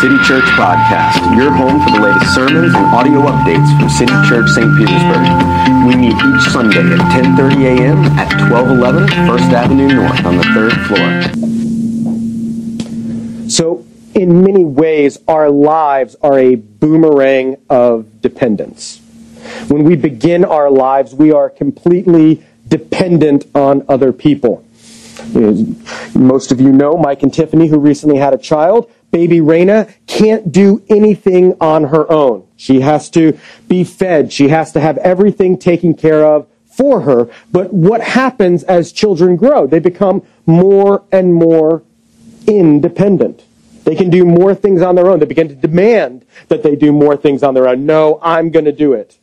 City Church Podcast, your home for the latest sermons and audio updates from City Church St. Petersburg. We meet each Sunday at 10:30 a.m. at 1211 1st Avenue North on the third floor. So, in many ways, our lives are a boomerang of dependence. When we begin our lives, we are completely dependent on other people. Most of you know Mike and Tiffany, who recently had a child. Baby Raina can't do anything on her own. She has to be fed. She has to have everything taken care of for her. But what happens as children grow? They become more and more independent. They can do more things on their own. They begin to demand that they do more things on their own. No, I'm going to do it.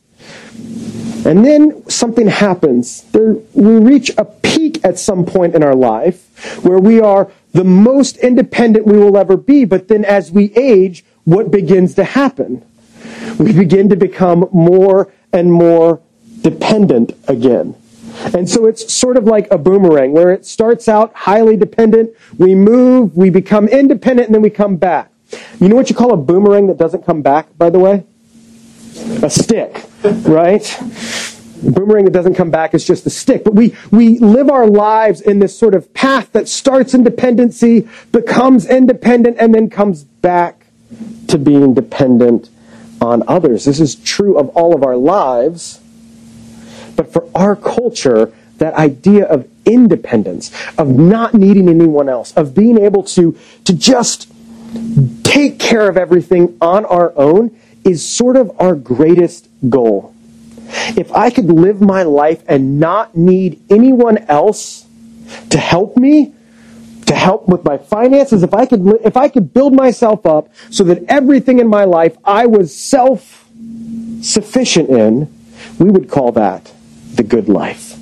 And then something happens. We reach a peak at some point in our life where we are the most independent we will ever be. But then as we age, what begins to happen? We begin to become more and more dependent again. And so it's sort of like a boomerang where it starts out highly dependent. We move, we become independent, and then we come back. You know what you call a boomerang that doesn't come back, by the way? A stick, right? A boomerang that doesn't come back is just a stick. But we live our lives in this sort of path that starts in dependency, becomes independent, and then comes back to being dependent on others. This is true of all of our lives. But for our culture, that idea of independence, of not needing anyone else, of being able to just take care of everything on our own is sort of our greatest goal. If I could live my life and not need anyone else to help me, to help with my finances, if I could build myself up so that everything in my life I was self-sufficient in, we would call that the good life.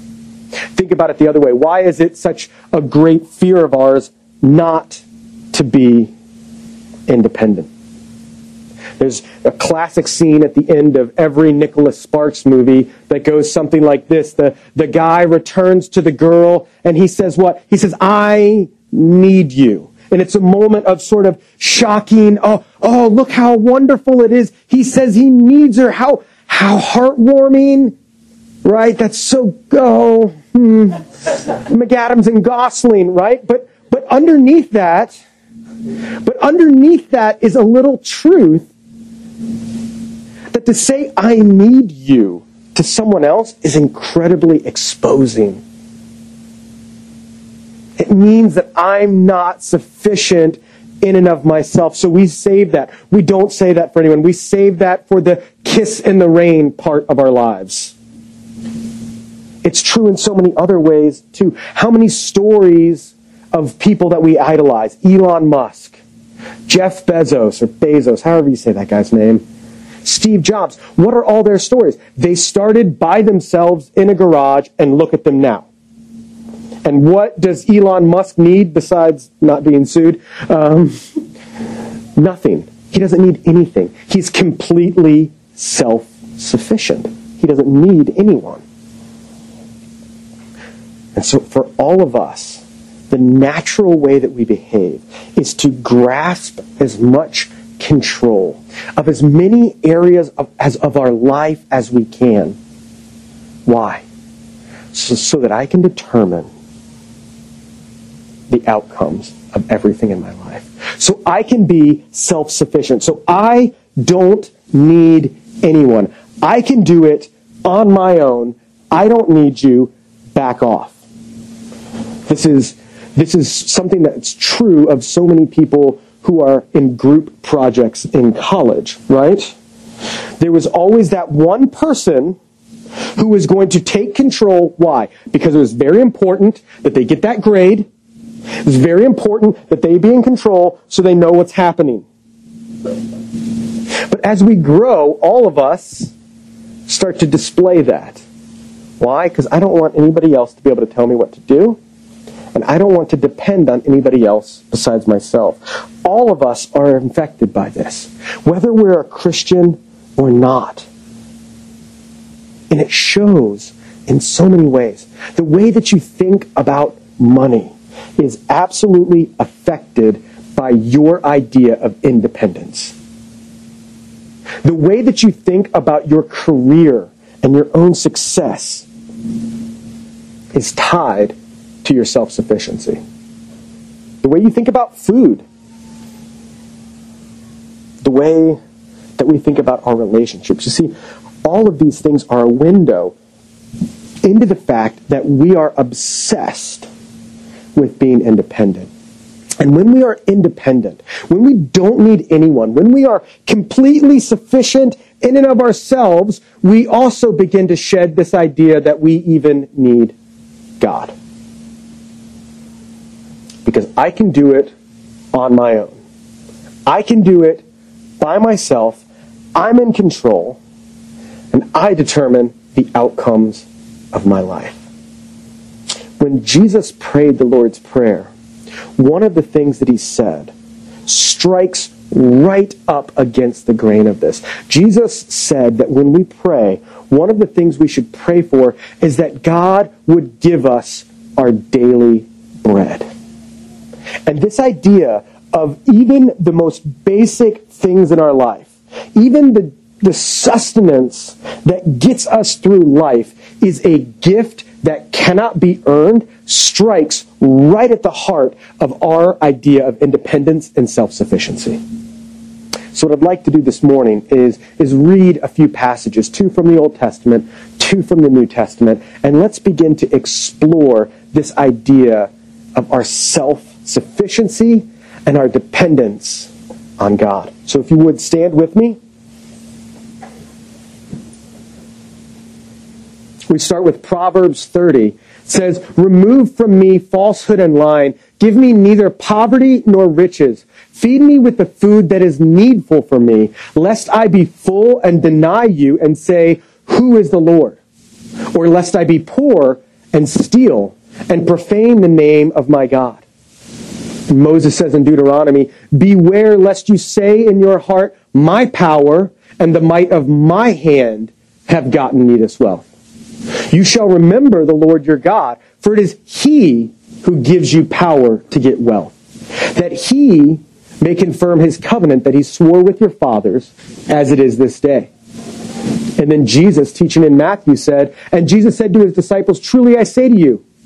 Think about it the other way. Why is it such a great fear of ours not to be independent? There's a classic scene at the end of every Nicholas Sparks movie that goes something like this. The guy returns to the girl and he says what? He says, I need you. And it's a moment of sort of shocking, oh, look how wonderful it is. He says he needs her. How heartwarming, right? That's so, McAdams and Gosling, right? But underneath that is a little truth that to say I need you to someone else is incredibly exposing. It means that I'm not sufficient in and of myself. So we save that. We don't say that for anyone. We save that for the kiss in the rain part of our lives. It's true in so many other ways too. How many stories of people that we idolize? Elon Musk, Jeff Bezos, or Bezos, however you say that guy's name, Steve Jobs. What are all their stories? They started by themselves in a garage, and look at them now. And what does Elon Musk need besides not being sued? Nothing. He doesn't need anything. He's completely self-sufficient. He doesn't need anyone. And so for all of us, the natural way that we behave is to grasp as much control of as many areas of our life as we can. Why? So that I can determine the outcomes of everything in my life. So I can be self-sufficient. So I don't need anyone. I can do it on my own. I don't need you. Back off. This is something that's true of so many people who are in group projects in college, right? There was always that one person who was going to take control. Why? Because it was very important that they get that grade. It was very important that they be in control so they know what's happening. But as we grow, all of us start to display that. Why? Because I don't want anybody else to be able to tell me what to do. And I don't want to depend on anybody else besides myself. All of us are infected by this, whether we're a Christian or not. And it shows in so many ways. The way that you think about money is absolutely affected by by your idea of independence. The way that you think about your career and your own success is tied to your self-sufficiency. The way you think about food, the way that we think about our relationships. You see, all of these things are a window into the fact that we are obsessed with being independent. And when we are independent, when we don't need anyone, when we are completely sufficient in and of ourselves, we also begin to shed this idea that we even need God. Because I can do it on my own. I can do it by myself. I'm in control, and I determine the outcomes of my life. When Jesus prayed the Lord's Prayer, one of the things that he said strikes right up against the grain of this. Jesus said that when we pray, one of the things we should pray for is that God would give us our daily bread. And this idea of even the most basic things in our life, even the sustenance that gets us through life is a gift that cannot be earned, strikes right at the heart of our idea of independence and self-sufficiency. So what I'd like to do this morning is read a few passages, two from the Old Testament, two from the New Testament, and let's begin to explore this idea of our self-sufficiency and our dependence on God. So if you would stand with me. We start with Proverbs 30. It says, "Remove from me falsehood and lying. Give me neither poverty nor riches. Feed me with the food that is needful for me, lest I be full and deny you and say, 'Who is the Lord?' Or lest I be poor and steal and profane the name of my God." And Moses says in Deuteronomy, "Beware lest you say in your heart, 'My power and the might of my hand have gotten me this wealth.' You shall remember the Lord your God, for it is He who gives you power to get wealth, that He may confirm His covenant that He swore with your fathers, as it is this day." And then Jesus, teaching in Matthew, said, "And Jesus said to His disciples, 'Truly I say to you,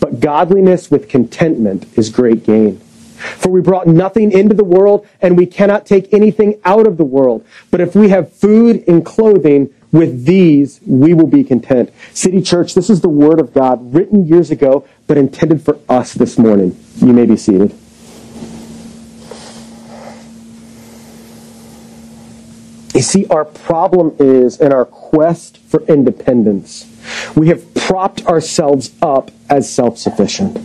"But godliness with contentment is great gain. For we brought nothing into the world, and we cannot take anything out of the world. But if we have food and clothing, with these we will be content." City Church, this is the Word of God, written years ago, but intended for us this morning. You may be seated. You see, our problem is, in our quest for independence, we have propped ourselves up as self-sufficient.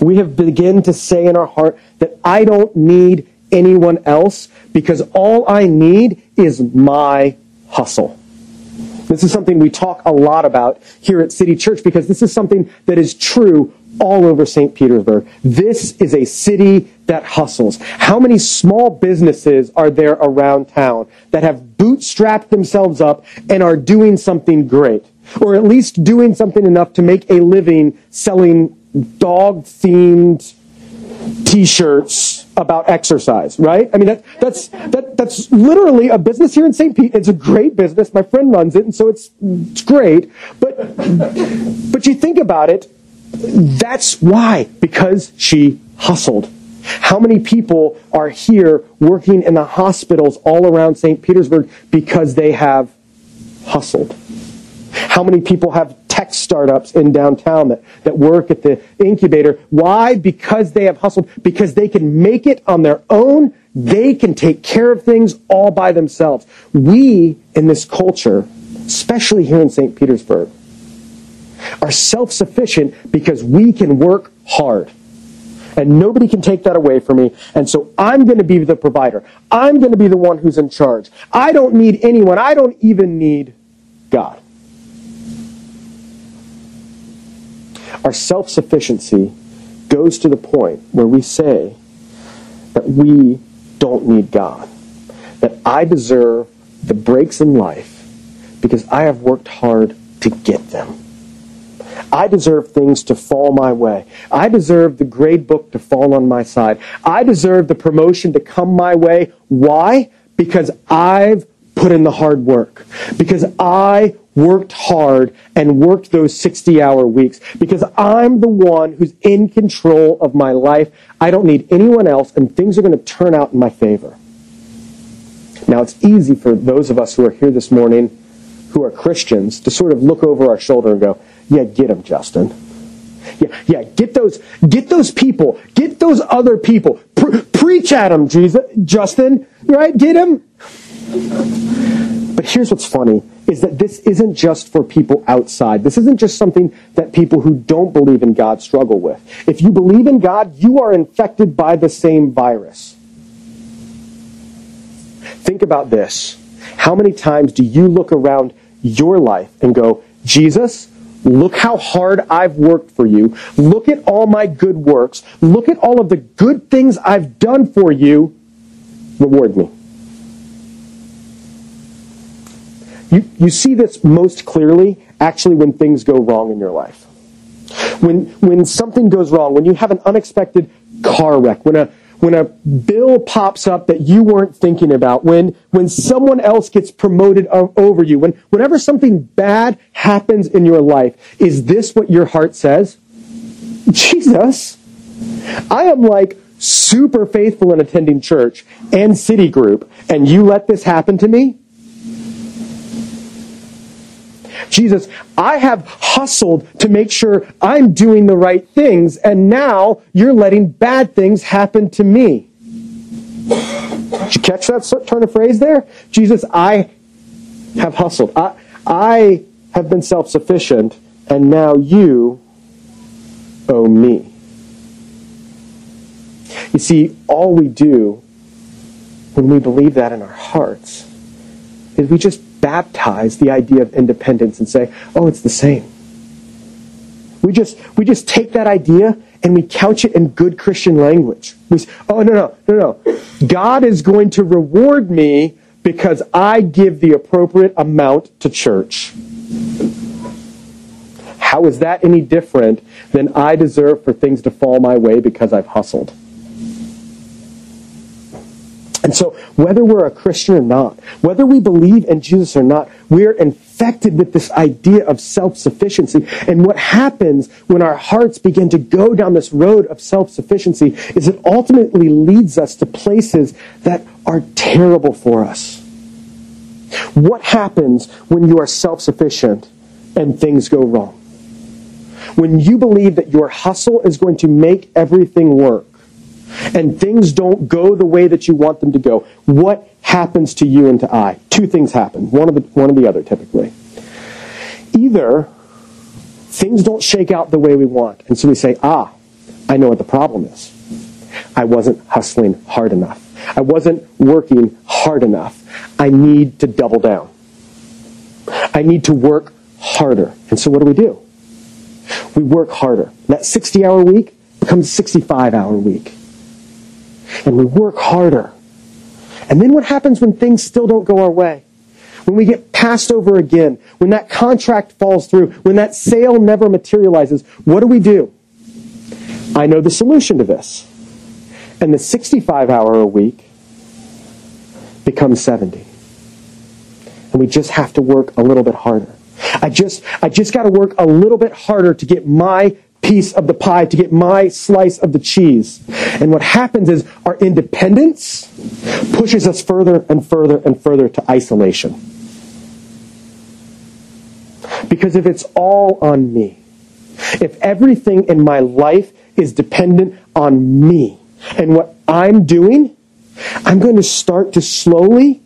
We have begun to say in our heart that I don't need anyone else because all I need is my hustle. This is something we talk a lot about here at City Church because this is something that is true all over St. Petersburg. This is a city that hustles. How many small businesses are there around town that have bootstrapped themselves up and are doing something great, or at least doing something enough to make a living selling dog-themed T-shirts about exercise, right? I mean, that's literally a business here in St. Pete. It's a great business. My friend runs it, and so it's great. But you think about it, that's why, because she hustled. How many people are here working in the hospitals all around St. Petersburg because they have hustled? How many people have tech startups in downtown that work at the incubator? Why? Because they have hustled. Because they can make it on their own. They can take care of things all by themselves. We, in this culture, especially here in St. Petersburg, are self-sufficient because we can work hard. and nobody can take that away from me, and so I'm going to be the provider. I'm going to be the one who's in charge. I don't need anyone. I don't even need God. Our self-sufficiency goes to the point where we say that we don't need God, that I deserve the breaks in life because I have worked hard to get them. I deserve things to fall my way. I deserve the grade book to fall on my side. I deserve the promotion to come my way. Why? Because I've put in the hard work. Because I worked hard and worked those 60-hour weeks. Because I'm the one who's in control of my life. I don't need anyone else, and things are going to turn out in my favor. Now, it's easy for those of us who are here this morning who are Christians to sort of look over our shoulder and go, yeah, get them, Justin. Yeah, get those people. Get those other people. Preach at them, Jesus, Justin. Right? Get them. But here's what's funny, is that this isn't just for people outside. This isn't just something that people who don't believe in God struggle with. If you believe in God, you are infected by the same virus. Think about this. How many times do you look around your life and go, Jesus, look how hard I've worked for you. Look at all my good works. Look at all of the good things I've done for you. Reward me. You see this most clearly, actually, when things go wrong in your life. When something goes wrong, when you have an unexpected car wreck, when a bill pops up that you weren't thinking about, when someone else gets promoted over you, whenever something bad happens in your life, is this what your heart says? Jesus, I am like super faithful in attending church and city group, and you let this happen to me? Jesus, I have hustled to make sure I'm doing the right things, and now you're letting bad things happen to me. Did you catch that turn of phrase there? Jesus, I have hustled. I have been self-sufficient, and now you owe me. You see, all we do when we believe that in our hearts is we just baptize the idea of independence and say, oh, it's the same. We just take that idea and we couch it in good Christian language. We say, oh, no. God is going to reward me because I give the appropriate amount to church. How is that any different than I deserve for things to fall my way because I've hustled? And so, whether we're a Christian or not, whether we believe in Jesus or not, we're infected with this idea of self-sufficiency. And what happens when our hearts begin to go down this road of self-sufficiency is it ultimately leads us to places that are terrible for us. What happens when you are self-sufficient and things go wrong? When you believe that your hustle is going to make everything work, and things don't go the way that you want them to go, what happens to you and to I? Two things happen, one or the other typically. Either things don't shake out the way we want, and so we say, I know what the problem is. I wasn't hustling hard enough. I wasn't working hard enough. I need to double down. I need to work harder. And so what do? We work harder. That 60-hour week becomes a 65-hour week. And we work harder. And then what happens when things still don't go our way? When we get passed over again, when that contract falls through, when that sale never materializes, what do? I know the solution to this. And the 65-hour a week becomes 70. And we just have to work a little bit harder. I just got to work a little bit harder to get my piece of the pie, to get my slice of the cheese. And what happens is our independence pushes us further and further and further to isolation. Because if it's all on me, if everything in my life is dependent on me and what I'm doing, I'm going to start to slowly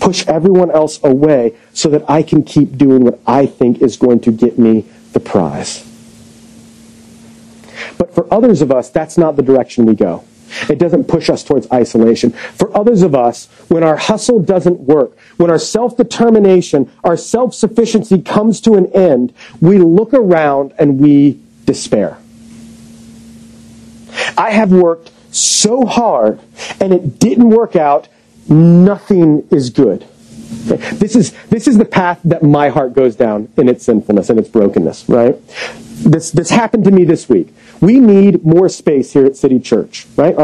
push everyone else away so that I can keep doing what I think is going to get me the prize. But for others of us, that's not the direction we go. It doesn't push us towards isolation. For others of us, when our hustle doesn't work, when our self-determination, our self-sufficiency comes to an end, we look around and we despair. I have worked so hard and it didn't work out. Nothing is good. This is the path that my heart goes down in its sinfulness and its brokenness, right? This happened to me this week. We need more space here at City Church, right?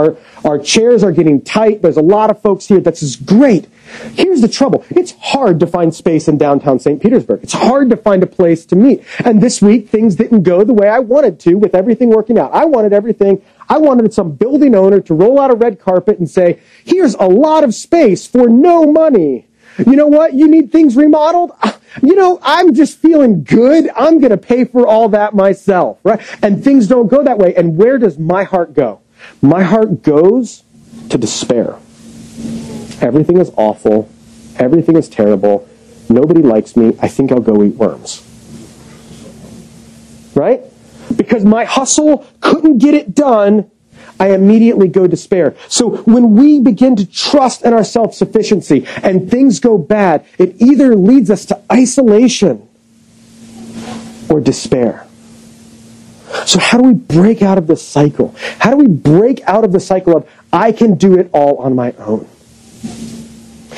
Our chairs are getting tight. There's a lot of folks here. This is great. Here's the trouble. It's hard to find space in downtown St. Petersburg. It's hard to find a place to meet. And this week, things didn't go the way I wanted to with everything working out. I wanted everything. I wanted some building owner to roll out a red carpet and say, here's a lot of space for no money. You know what? You need things remodeled? You know, I'm just feeling good. I'm going to pay for all that myself, right? And things don't go that way. And where does my heart go? My heart goes to despair. Everything is awful. Everything is terrible. Nobody likes me. I think I'll go eat worms. Right? Because my hustle couldn't get it done, I immediately go despair. So when we begin to trust in our self-sufficiency and things go bad, it either leads us to isolation or despair. So how do we break out of this cycle? How do we break out of the cycle of, I can do it all on my own?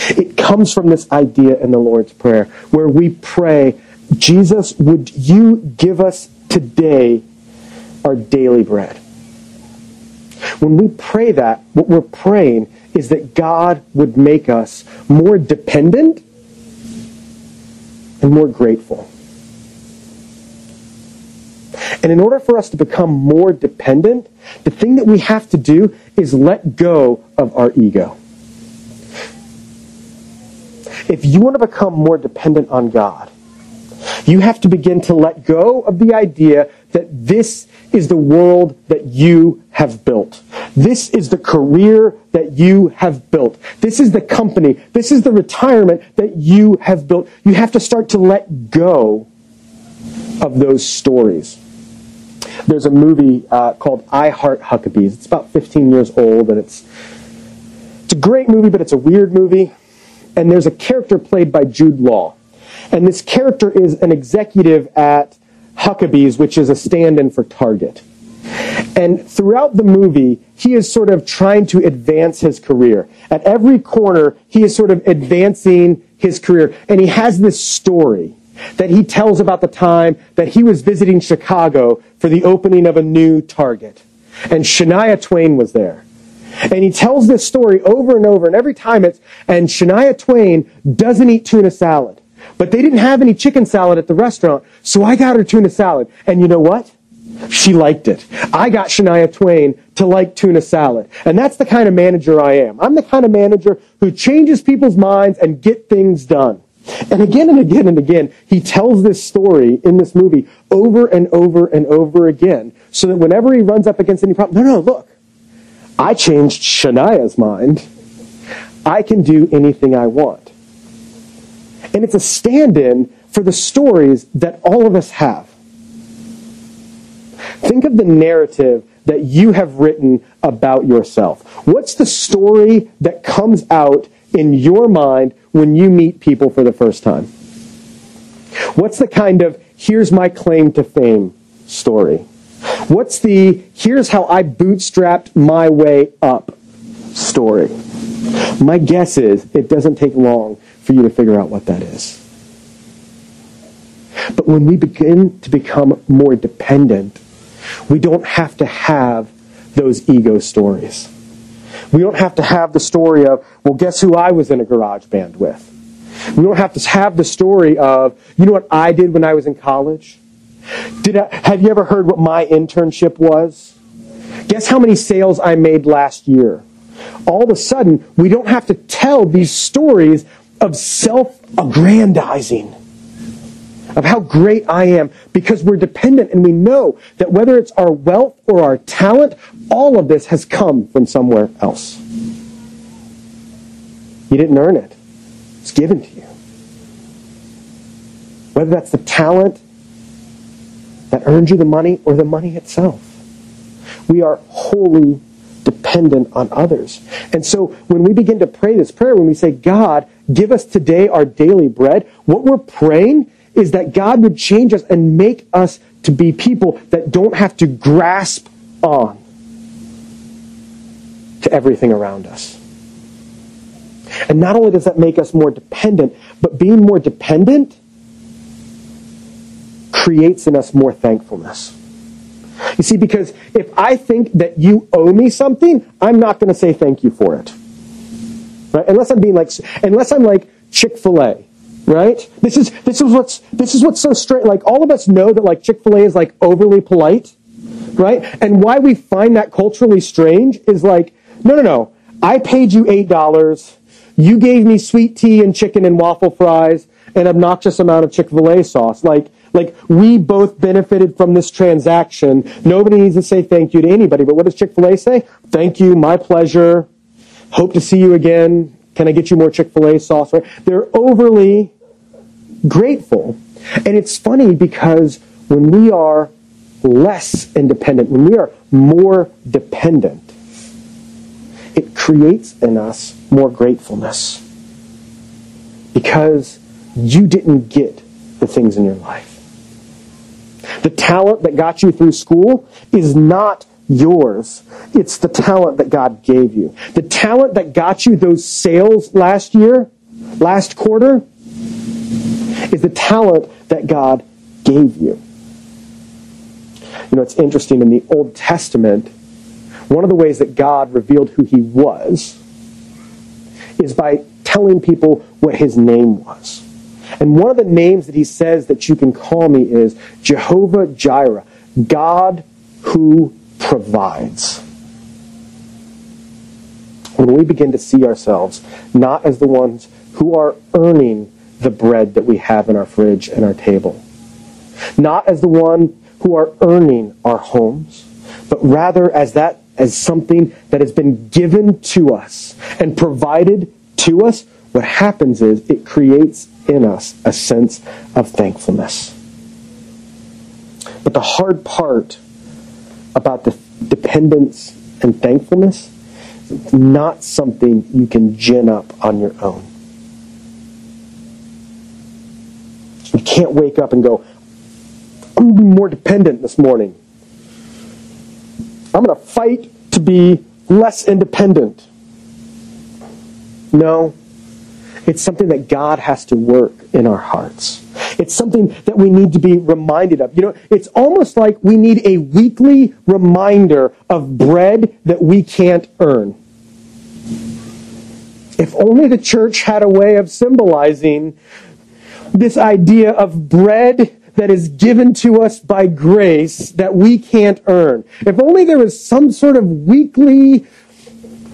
It comes from this idea in the Lord's Prayer where we pray, Jesus, would you give us today our daily bread? When we pray that, what we're praying is that God would make us more dependent and more grateful. And in order for us to become more dependent, the thing that we have to do is let go of our ego. If you want to become more dependent on God, you have to begin to let go of the idea that this is the world that you have built. This is the career that you have built. This is the company. This is the retirement that you have built. You have to start to let go of those stories. There's a movie called I Heart Huckabee's. It's about 15 years old, and it's a great movie, but it's a weird movie. And there's a character played by Jude Law. And this character is an executive at Huckabee's, which is a stand-in for Target. And throughout the movie, he is sort of trying to advance his career. At every corner, he is sort of advancing his career. And he has this story that he tells about the time that he was visiting Chicago for the opening of a new Target. And Shania Twain was there. And he tells this story over and over. And every time and Shania Twain doesn't eat tuna salad. But they didn't have any chicken salad at the restaurant, so I got her tuna salad. And you know what? She liked it. I got Shania Twain to like tuna salad. And that's the kind of manager I am. I'm the kind of manager who changes people's minds and get things done. And again and again and again, he tells this story in this movie over and over and over again, so that whenever he runs up against any problem, no, look, I changed Shania's mind. I can do anything I want. And it's a stand-in for the stories that all of us have. Think of the narrative that you have written about yourself. What's the story that comes out in your mind when you meet people for the first time? What's the kind of, here's my claim to fame story? What's the, here's how I bootstrapped my way up story? My guess is it doesn't take long for you to figure out what that is. But when we begin to become more dependent, we don't have to have those ego stories. We don't have to have the story of, well, guess who I was in a garage band with? We don't have to have the story of, you know what I did when I was in college? Have you ever heard what my internship was? Guess how many sales I made last year? All of a sudden, we don't have to tell these stories of self-aggrandizing, of how great I am, because we're dependent and we know that whether it's our wealth or our talent, all of this has come from somewhere else. You didn't earn it. It's given to you. Whether that's the talent that earned you the money or the money itself. We are wholly dependent on others. And so when we begin to pray this prayer, when we say, God, give us today our daily bread, what we're praying is that God would change us and make us to be people that don't have to grasp on to everything around us. And not only does that make us more dependent, but being more dependent creates in us more thankfulness. You see, because if I think that you owe me something, I'm not going to say thank you for it. Right? Unless I'm like Chick-fil-A, right? This is what's so strange. Like, all of us know that like Chick-fil-A is like overly polite, right? And why we find that culturally strange is like, no. I paid you $8. You gave me sweet tea and chicken and waffle fries and obnoxious amount of Chick-fil-A sauce. Like we both benefited from this transaction. Nobody needs to say thank you to anybody. But what does Chick-fil-A say? Thank you, my pleasure. Hope to see you again. Can I get you more Chick-fil-A sauce? Right? They're overly grateful. And it's funny because when we are less independent, when we are more dependent, it creates in us more gratefulness. Because you didn't get the things in your life. The talent that got you through school is not yours. It's the talent that God gave you. The talent that got you those sales last quarter, is the talent that God gave you. You know, it's interesting, in the Old Testament, one of the ways that God revealed who he was is by telling people what his name was. And one of the names that he says that you can call me is Jehovah Jireh, God who provides. When we begin to see ourselves not as the ones who are earning the bread that we have in our fridge and our table, not as the one who are earning our homes, but rather as something that has been given to us and provided to us, what happens is it creates in us a sense of thankfulness. But the hard part about the dependence and thankfulness is not something you can gin up on your own. You can't wake up and go, I'm going to be more dependent this morning. I'm going to fight to be less independent. No. It's something that God has to work in our hearts. It's something that we need to be reminded of. You know, it's almost like we need a weekly reminder of bread that we can't earn. If only the church had a way of symbolizing this idea of bread that is given to us by grace that we can't earn. If only there was some sort of weekly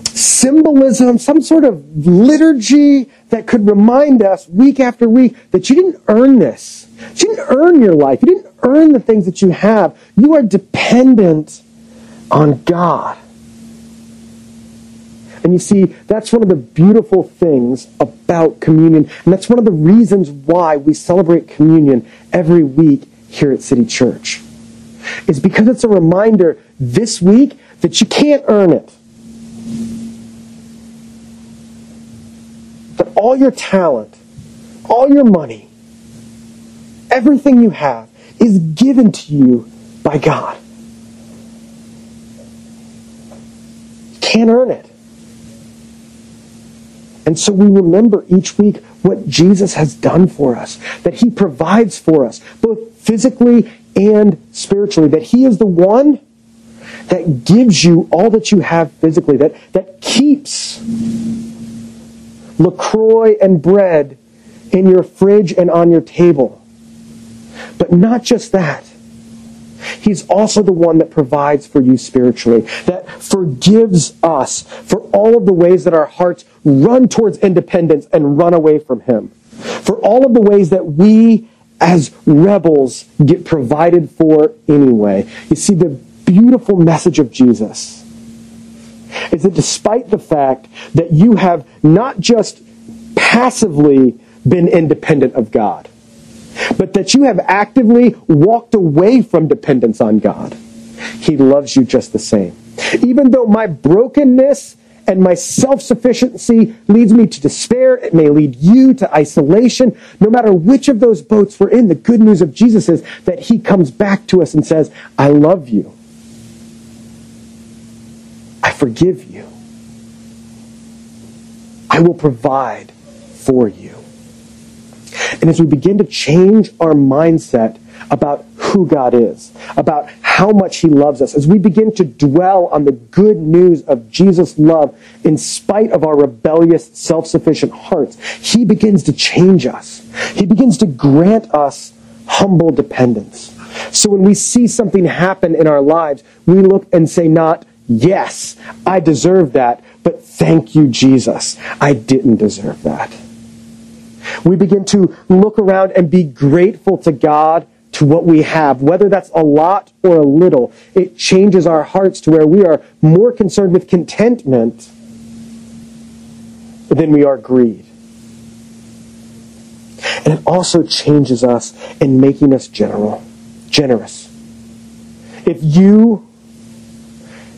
symbolism, some sort of liturgy that could remind us week after week that you didn't earn this. You didn't earn your life. You didn't earn the things that you have. You are dependent on God. And you see, that's one of the beautiful things about communion. And that's one of the reasons why we celebrate communion every week here at City Church. It's because it's a reminder this week that you can't earn it. That all your talent, all your money, everything you have is given to you by God. You can't earn it. And so we remember each week what Jesus has done for us, that he provides for us, both physically and spiritually, that he is the one that gives you all that you have physically, that keeps LaCroix and bread in your fridge and on your table. But not just that. He's also the one that provides for you spiritually, that forgives us for all of the ways that our hearts run towards independence and run away from him, for all of the ways that we as rebels get provided for anyway. You see, the beautiful message of Jesus is that despite the fact that you have not just passively been independent of God, but that you have actively walked away from dependence on God, He loves you just the same. Even though my brokenness and my self-sufficiency leads me to despair, it may lead you to isolation. No matter which of those boats we're in, the good news of Jesus is that he comes back to us and says, I love you. I forgive you. I will provide for you. And as we begin to change our mindset about who God is, about how much he loves us, as we begin to dwell on the good news of Jesus' love in spite of our rebellious, self-sufficient hearts, he begins to change us. He begins to grant us humble dependence. So when we see something happen in our lives, we look and say not, yes, I deserve that, but thank you, Jesus, I didn't deserve that. We begin to look around and be grateful to God to what we have, whether that's a lot or a little. It changes our hearts to where we are more concerned with contentment than we are greed. And it also changes us in making us generous. If you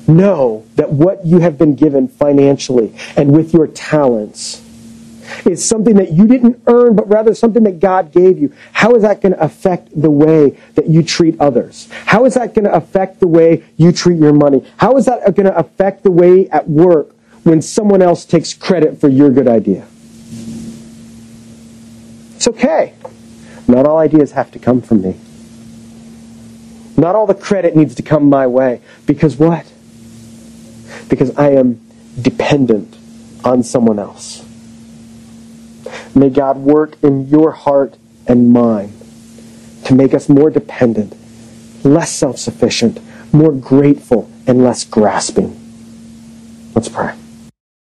know that what you have been given financially and with your talents is something that you didn't earn, but rather something that God gave you, how is that going to affect the way that you treat others? How is that going to affect the way you treat your money? How is that going to affect the way at work when someone else takes credit for your good idea? It's okay. Not all ideas have to come from me. Not all the credit needs to come my way. Because what? Because I am dependent on someone else. May God work in your heart and mine to make us more dependent, less self-sufficient, more grateful, and less grasping. Let's pray.